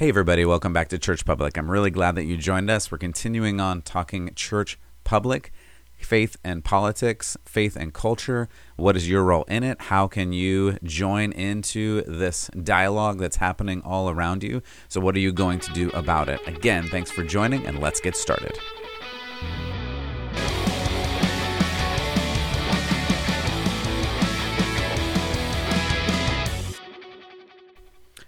Hey everybody, welcome back to Church Public. I'm really glad that you joined us. We're continuing on talking Church Public, faith and politics, faith and culture. What is your role in it? How can you join into this dialogue that's happening all around you? So what are you going to do about it? Again, thanks for joining and let's get started.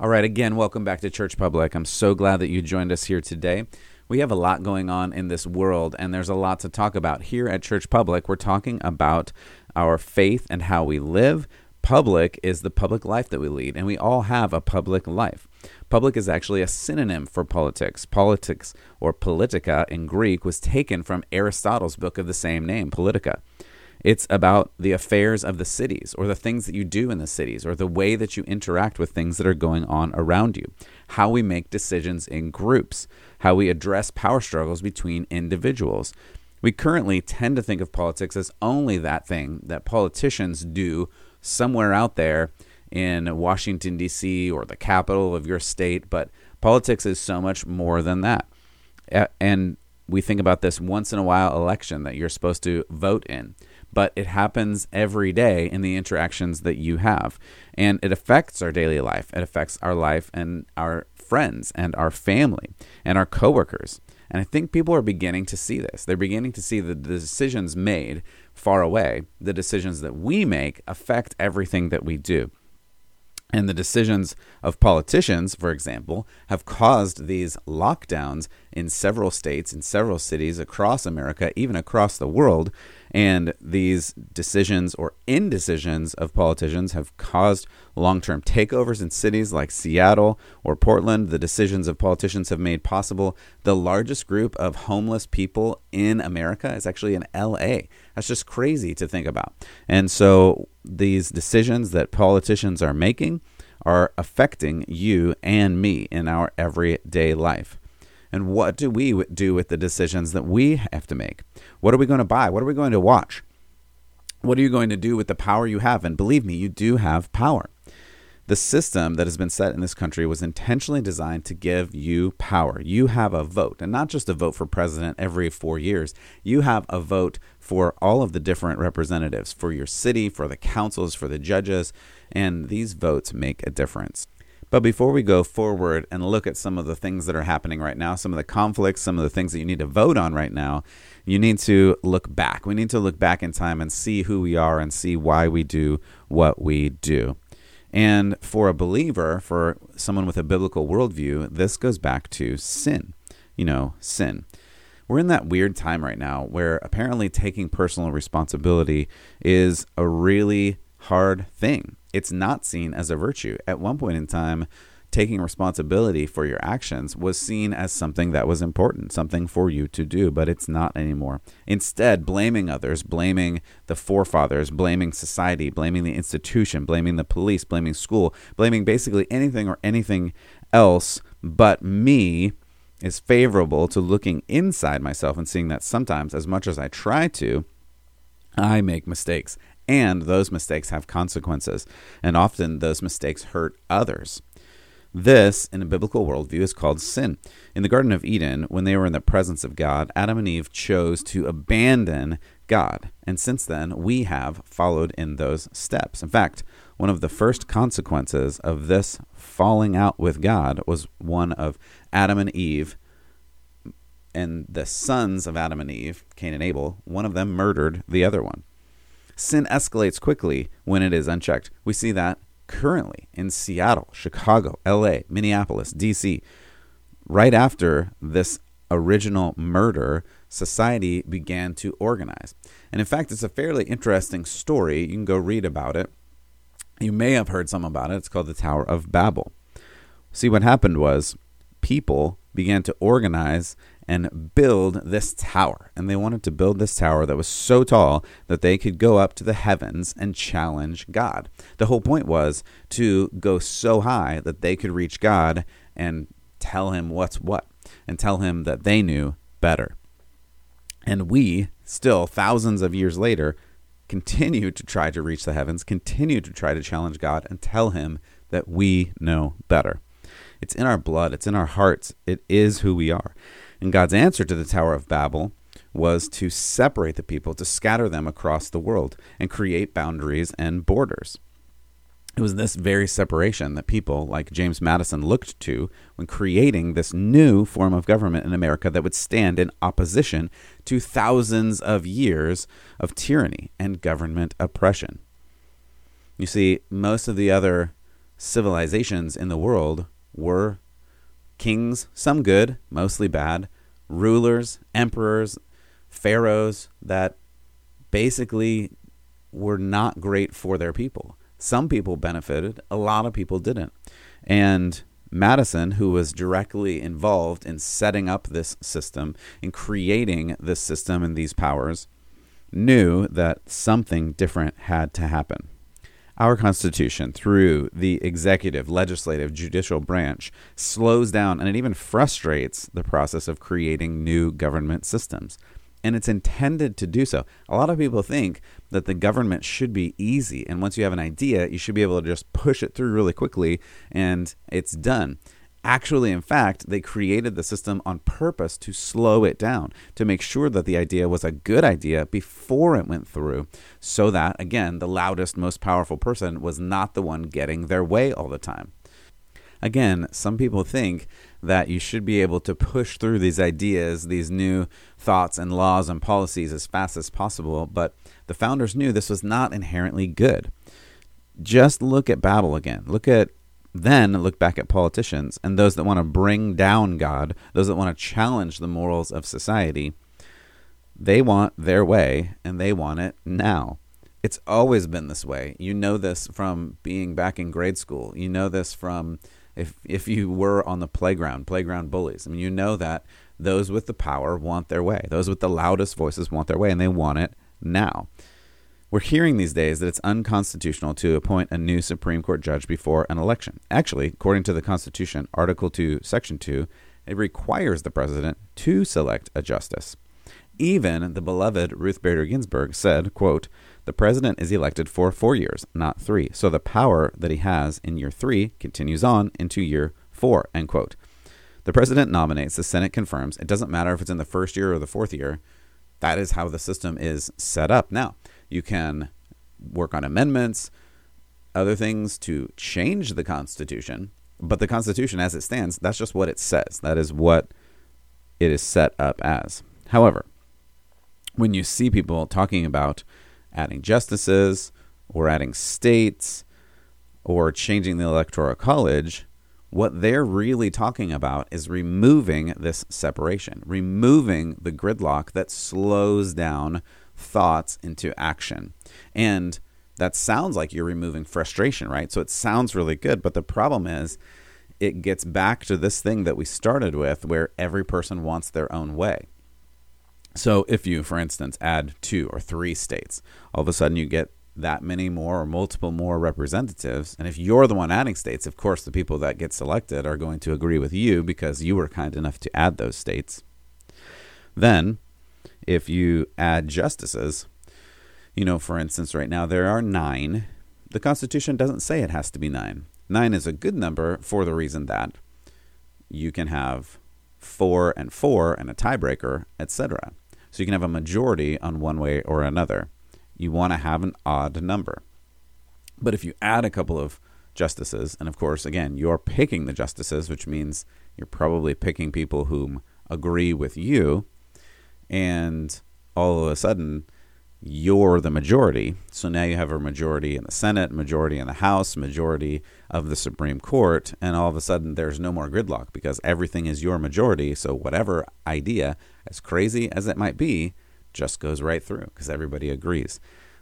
All right, again, welcome back to Church Public. I'm so glad that you joined us here today. We have a lot going on in this world, and there's a lot to talk about. Here at Church Public, we're talking about our faith and how we live. Public is the public life that we lead, and we all have a public life. Public is actually a synonym for politics. Politics, or politica in Greek, was taken from Aristotle's book of the same name, Politica. It's about the affairs of the cities, or the things that you do in the cities, or the way that you interact with things that are going on around you, how we make decisions in groups, how we address power struggles between individuals. We currently tend to think of politics as only that thing that politicians do somewhere out there in Washington, D.C., or the capital of your state, but politics is so much more than that. And we think about this once-in-a-while election that you're supposed to vote in. But it happens every day in the interactions that you have. And it affects our daily life. It affects our life and our friends and our family and our coworkers. And I think people are beginning to see this. They're beginning to see that the decisions made far away, the decisions that we make, affect everything that we do. And the decisions of politicians, for example, have caused these lockdowns in several states, in several cities across America, even across the world. And these decisions or indecisions of politicians have caused long-term takeovers in cities like Seattle or Portland. The decisions of politicians have made possible the largest group of homeless people in America is actually in L.A. That's just crazy to think about. And so these decisions that politicians are making are affecting you and me in our everyday life. And what do we do with the decisions that we have to make? What are we going to buy? What are we going to watch? What are you going to do with the power you have? And believe me, you do have power. The system that has been set in this country was intentionally designed to give you power. You have a vote, and not just a vote for president every 4 years. You have a vote for all of the different representatives, for your city, for the councils, for the judges, and these votes make a difference. But before we go forward and look at some of the things that are happening right now, some of the conflicts, some of the things that you need to vote on right now, you need to look back. We need to look back in time and see who we are and see why we do what we do. And for a believer, for someone with a biblical worldview, this goes back to sin. Sin. We're in that weird time right now where apparently taking personal responsibility is a really hard thing. It's not seen as a virtue. At one point in time, taking responsibility for your actions was seen as something that was important, something for you to do, but it's not anymore. Instead, blaming others, blaming the forefathers, blaming society, blaming the institution, blaming the police, blaming school, blaming basically anything or anything else but me is favorable to looking inside myself and seeing that sometimes, as much as I try to, I make mistakes. And those mistakes have consequences, and often those mistakes hurt others. This, in a biblical worldview, is called sin. In the Garden of Eden, when they were in the presence of God, Adam and Eve chose to abandon God. And since then, we have followed in those steps. In fact, one of the first consequences of this falling out with God was one of Adam and Eve, and the sons of Adam and Eve, Cain and Abel. One of them murdered the other one. Sin escalates quickly when it is unchecked. We see that currently in Seattle, Chicago, L.A., Minneapolis, D.C. Right after this original murder, society began to organize. And in fact, it's a fairly interesting story. You can go read about it. You may have heard some about it. It's called the Tower of Babel. See, what happened was people began to organize and build this tower. And they wanted to build this tower that was so tall that they could go up to the heavens and challenge God. The whole point was to go so high that they could reach God and tell him what's what, and tell him that they knew better. And we, still thousands of years later, continue to try to reach the heavens, continue to try to challenge God and tell him that we know better. It's in our blood. It's in our hearts. It is who we are. And God's answer to the Tower of Babel was to separate the people, to scatter them across the world and create boundaries and borders. It was this very separation that people like James Madison looked to when creating this new form of government in America that would stand in opposition to thousands of years of tyranny and government oppression. You see, most of the other civilizations in the world were kings, some good, mostly bad, rulers, emperors, pharaohs that basically were not great for their people. Some people benefited, a lot of people didn't. And Madison, who was directly involved in setting up this system and creating this system and these powers, knew that something different had to happen. Our Constitution, through the executive, legislative, judicial branch, slows down and it even frustrates the process of creating new government systems. And it's intended to do so. A lot of people think that the government should be easy. And once you have an idea, you should be able to just push it through really quickly and it's done. Actually, in fact, they created the system on purpose to slow it down, to make sure that the idea was a good idea before it went through, so that, again, the loudest, most powerful person was not the one getting their way all the time. Again, some people think that you should be able to push through these ideas, these new thoughts and laws and policies as fast as possible, but the founders knew this was not inherently good. Just look at Babel again. Look back at politicians and those that want to bring down God, those that want to challenge the morals of society. They want their way, and they want it now. It's always been this way. You know this from being back in grade school. You know this from if you were on the playground bullies. I mean, you know that those with the power want their way. Those with the loudest voices want their way, and they want it now. We're hearing these days that it's unconstitutional to appoint a new Supreme Court judge before an election. Actually, according to the Constitution, Article 2, Section 2, it requires the president to select a justice. Even the beloved Ruth Bader Ginsburg said, quote, "The president is elected for 4 years, not 3. So the power that he has in year 3 continues on into year 4, end quote. The president nominates, the Senate confirms. It doesn't matter if it's in the first year or the fourth year. That is how the system is set up now. You can work on amendments, other things to change the Constitution, but the Constitution as it stands, that's just what it says. That is what it is set up as. However, when you see people talking about adding justices or adding states or changing the Electoral College, what they're really talking about is removing this separation, removing the gridlock that slows down thoughts into action. And that sounds like you're removing frustration, right? So it sounds really good, but the problem is it gets back to this thing that we started with where every person wants their own way. So if you, for instance, add 2 or 3 states, all of a sudden you get that many more or multiple more representatives. And if you're the one adding states, of course, the people that get selected are going to agree with you because you were kind enough to add those states. Then if you add justices, you know, for instance, right now there are 9. The Constitution doesn't say it has to be 9. 9 is a good number for the reason that you can have 4 and 4 and a tiebreaker, etc. So you can have a majority on one way or another. You want to have an odd number. But if you add a couple of justices, and of course, again, you're picking the justices, which means you're probably picking people whom agree with you, and all of a sudden, you're the majority. So now you have a majority in the Senate, majority in the House, majority of the Supreme Court, and all of a sudden there's no more gridlock because everything is your majority. So whatever idea, as crazy as it might be, just goes right through because everybody agrees.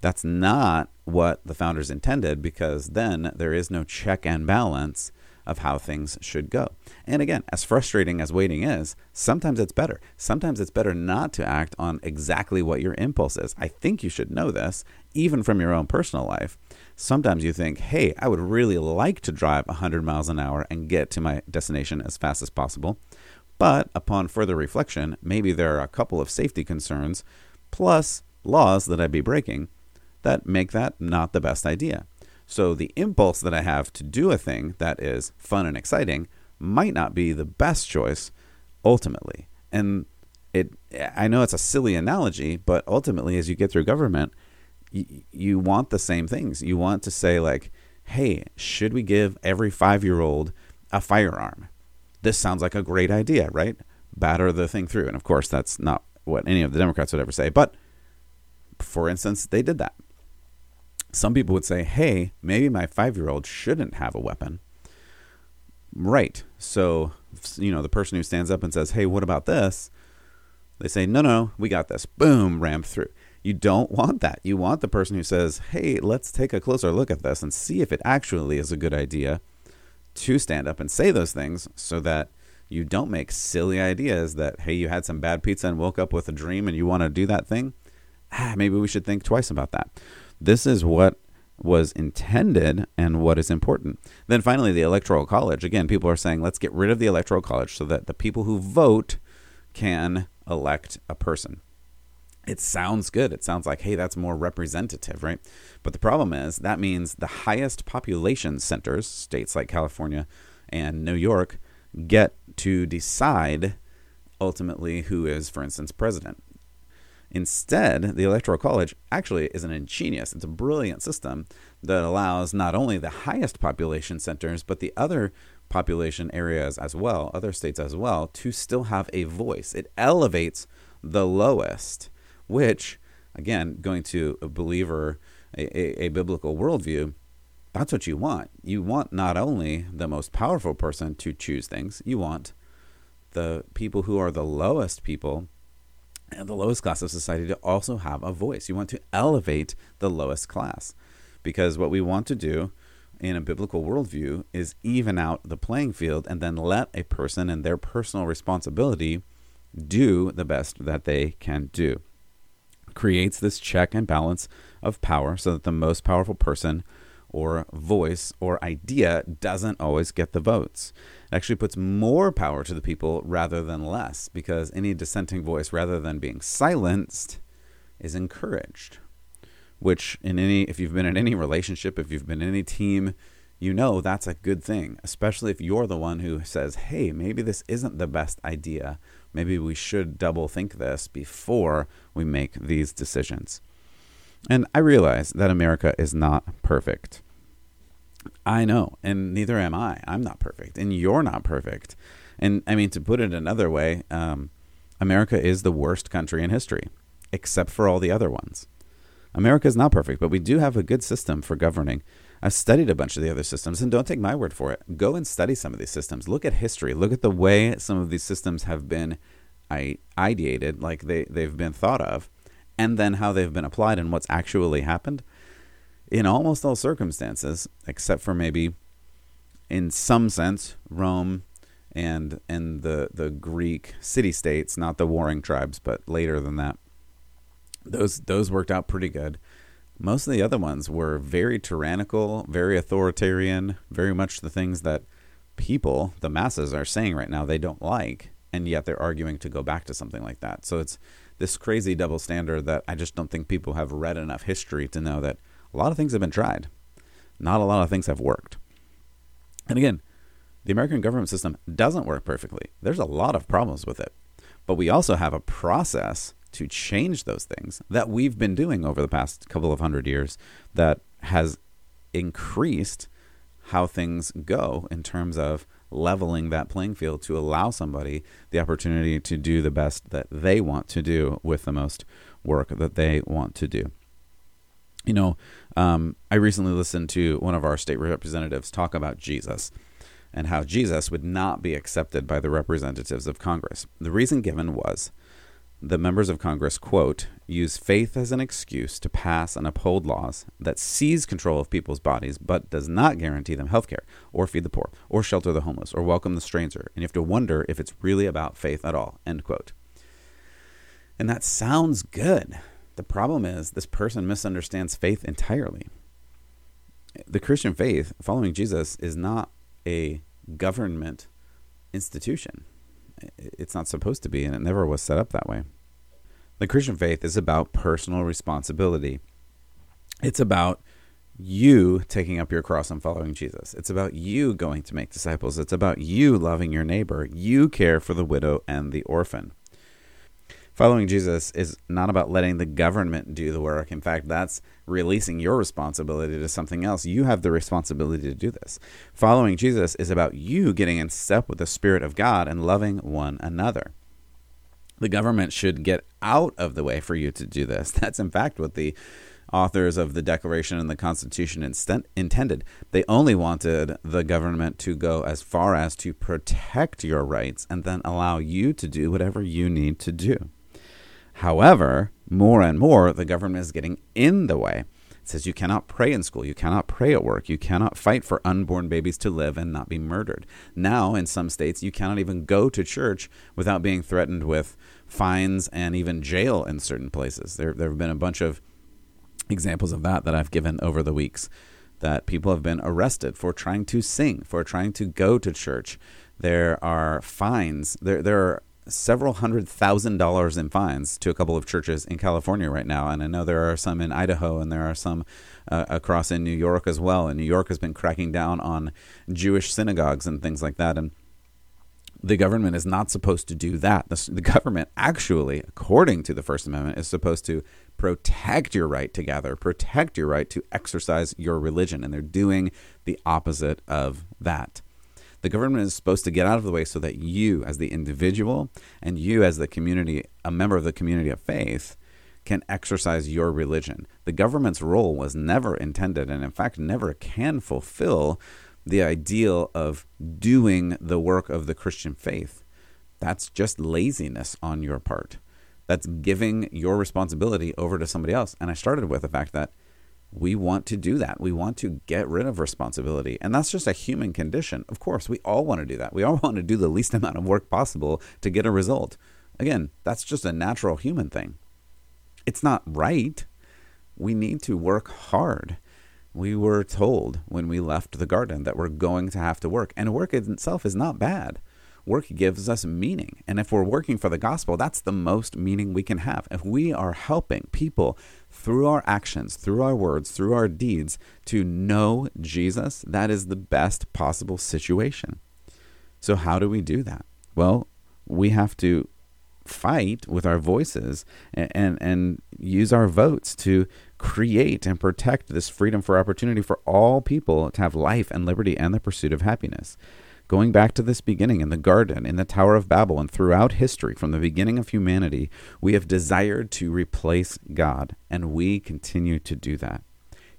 That's not what the founders intended because then there is no check and balance of how things should go. And again, as frustrating as waiting is, sometimes it's better. Sometimes it's better not to act on exactly what your impulse is. I think you should know this, even from your own personal life. Sometimes you think, hey, I would really like to drive 100 miles an hour and get to my destination as fast as possible. But upon further reflection, maybe there are a couple of safety concerns, plus laws that I'd be breaking that make that not the best idea. So the impulse that I have to do a thing that is fun and exciting might not be the best choice ultimately. And I know it's a silly analogy, but ultimately, as you get through government, you want the same things. You want to say, like, hey, should we give every 5-year-old a firearm? This sounds like a great idea, right? Batter the thing through. And of course, that's not what any of the Democrats would ever say. But for instance, they did that. Some people would say, hey, maybe my 5-year-old shouldn't have a weapon. Right. So, you know, the person who stands up and says, hey, what about this? They say, no, we got this. Boom, rammed through. You don't want that. You want the person who says, hey, let's take a closer look at this and see if it actually is a good idea to stand up and say those things so that you don't make silly ideas that, hey, you had some bad pizza and woke up with a dream and you want to do that thing. Maybe we should think twice about that. This is what was intended and what is important. Then finally, the Electoral College. Again, people are saying, let's get rid of the Electoral College so that the people who vote can elect a person. It sounds good. It sounds like, hey, that's more representative, right? But the problem is that means the highest population centers, states like California and New York, get to decide ultimately who is, for instance, president. Instead, the Electoral College actually is an ingenious, it's a brilliant system that allows not only the highest population centers, but the other population areas as well, other states as well, to still have a voice. It elevates the lowest, which, again, going to a believer, a biblical worldview, that's what you want. You want not only the most powerful person to choose things, you want the people who are the lowest people and the lowest class of society to also have a voice. You want to elevate the lowest class, because what we want to do in a biblical worldview is even out the playing field and then let a person and their personal responsibility do the best that they can do. It creates this check and balance of power so that the most powerful person or voice or idea doesn't always get the votes. It actually puts more power to the people rather than less, because any dissenting voice, rather than being silenced, is encouraged, which if you've been in any relationship, if you've been in any team, you know that's a good thing, especially if you're the one who says, hey, maybe this isn't the best idea. Maybe we should double think this before we make these decisions. And I realize that America is not perfect. I know, and neither am I. I'm not perfect, and you're not perfect. And I mean, to put it another way, America is the worst country in history, except for all the other ones. America is not perfect, but we do have a good system for governing. I've studied a bunch of the other systems, and don't take my word for it. Go and study some of these systems. Look at history. Look at the way some of these systems have been ideated, like they've been thought of, and then how they've been applied and what's actually happened. In almost all circumstances, except for maybe in some sense, Rome and the Greek city-states, not the warring tribes, but later than that, those worked out pretty good. Most of the other ones were very tyrannical, very authoritarian, very much the things that people, the masses, are saying right now they don't like, and yet they're arguing to go back to something like that. So it's this crazy double standard that I just don't think people have read enough history to know that a lot of things have been tried. Not a lot of things have worked. And again, the American government system doesn't work perfectly. There's a lot of problems with it. But we also have a process to change those things that we've been doing over the past couple of 100 years that has increased how things go in terms of leveling that playing field to allow somebody the opportunity to do the best that they want to do with the most work that they want to do. You know, I recently listened to one of our state representatives talk about Jesus and how Jesus would not be accepted by the representatives of Congress. The reason given was the members of Congress, quote, use faith as an excuse to pass and uphold laws that seize control of people's bodies but does not guarantee them health care or feed the poor or shelter the homeless or welcome the stranger. And you have to wonder if it's really about faith at all, end quote. And that sounds good. The problem is this person misunderstands faith entirely. The Christian faith, following Jesus, is not a government institution. It's not supposed to be, and it never was set up that way. The Christian faith is about personal responsibility. It's about you taking up your cross and following Jesus. It's about you going to make disciples. It's about you loving your neighbor. You care for the widow and the orphan. Following Jesus is not about letting the government do the work. In fact, that's releasing your responsibility to something else. You have the responsibility to do this. Following Jesus is about you getting in step with the Spirit of God and loving one another. The government should get out of the way for you to do this. That's, in fact, what the authors of the Declaration and the Constitution intended. They only wanted the government to go as far as to protect your rights and then allow you to do whatever you need to do. However, more and more, the government is getting in the way. It says you cannot pray in school. You cannot pray at work. You cannot fight for unborn babies to live and not be murdered. Now, in some states, you cannot even go to church without being threatened with fines and even jail in certain places. There have been a bunch of examples of that I've given over the weeks, that people have been arrested for trying to sing, for trying to go to church. There are fines. There are several $100,000 in fines to a couple of churches in California right now. And I know there are some in Idaho, and there are some across in New York as well. And New York has been cracking down on Jewish synagogues and things like that. And the government is not supposed to do that. The government actually, according to the First Amendment, is supposed to protect your right to gather, protect your right to exercise your religion. And they're doing the opposite of that. The government is supposed to get out of the way so that you as the individual and you as the community, a member of the community of faith, can exercise your religion. The government's role was never intended, and in fact never can fulfill, the ideal of doing the work of the Christian faith. That's just laziness on your part. That's giving your responsibility over to somebody else. And I started with the fact that we want to do that. We want to get rid of responsibility. And that's just a human condition. Of course, we all want to do that. We all want to do the least amount of work possible to get a result. Again, that's just a natural human thing. It's not right. We need to work hard. We were told when we left the garden that we're going to have to work. And work itself is not bad. Work gives us meaning. And if we're working for the gospel, that's the most meaning we can have. If we are helping people through our actions, through our words, through our deeds to know Jesus, that is the best possible situation. So how do we do that? Well, we have to fight with our voices and use our votes to create and protect this freedom for opportunity for all people to have life and liberty and the pursuit of happiness. Going back to this beginning in the garden, in the Tower of Babel, and throughout history, from the beginning of humanity, we have desired to replace God, and we continue to do that.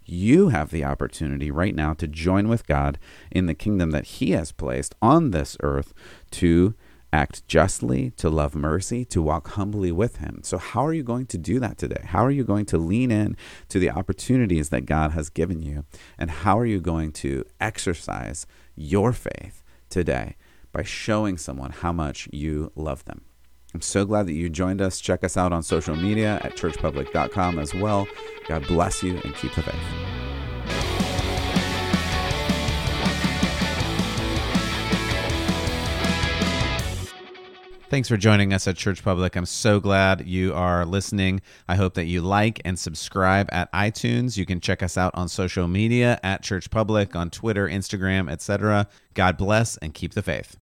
You have the opportunity right now to join with God in the kingdom that He has placed on this earth to act justly, to love mercy, to walk humbly with Him. So how are you going to do that today? How are you going to lean in to the opportunities that God has given you? And how are you going to exercise your faith today by showing someone how much you love them? I'm so glad that you joined us. Check us out on social media at churchpublic.com as well. God bless you and keep the faith. Thanks for joining us at Church Public. I'm so glad you are listening. I hope that you like and subscribe at iTunes. You can check us out on social media at Church Public, on Twitter, Instagram, etc. God bless and keep the faith.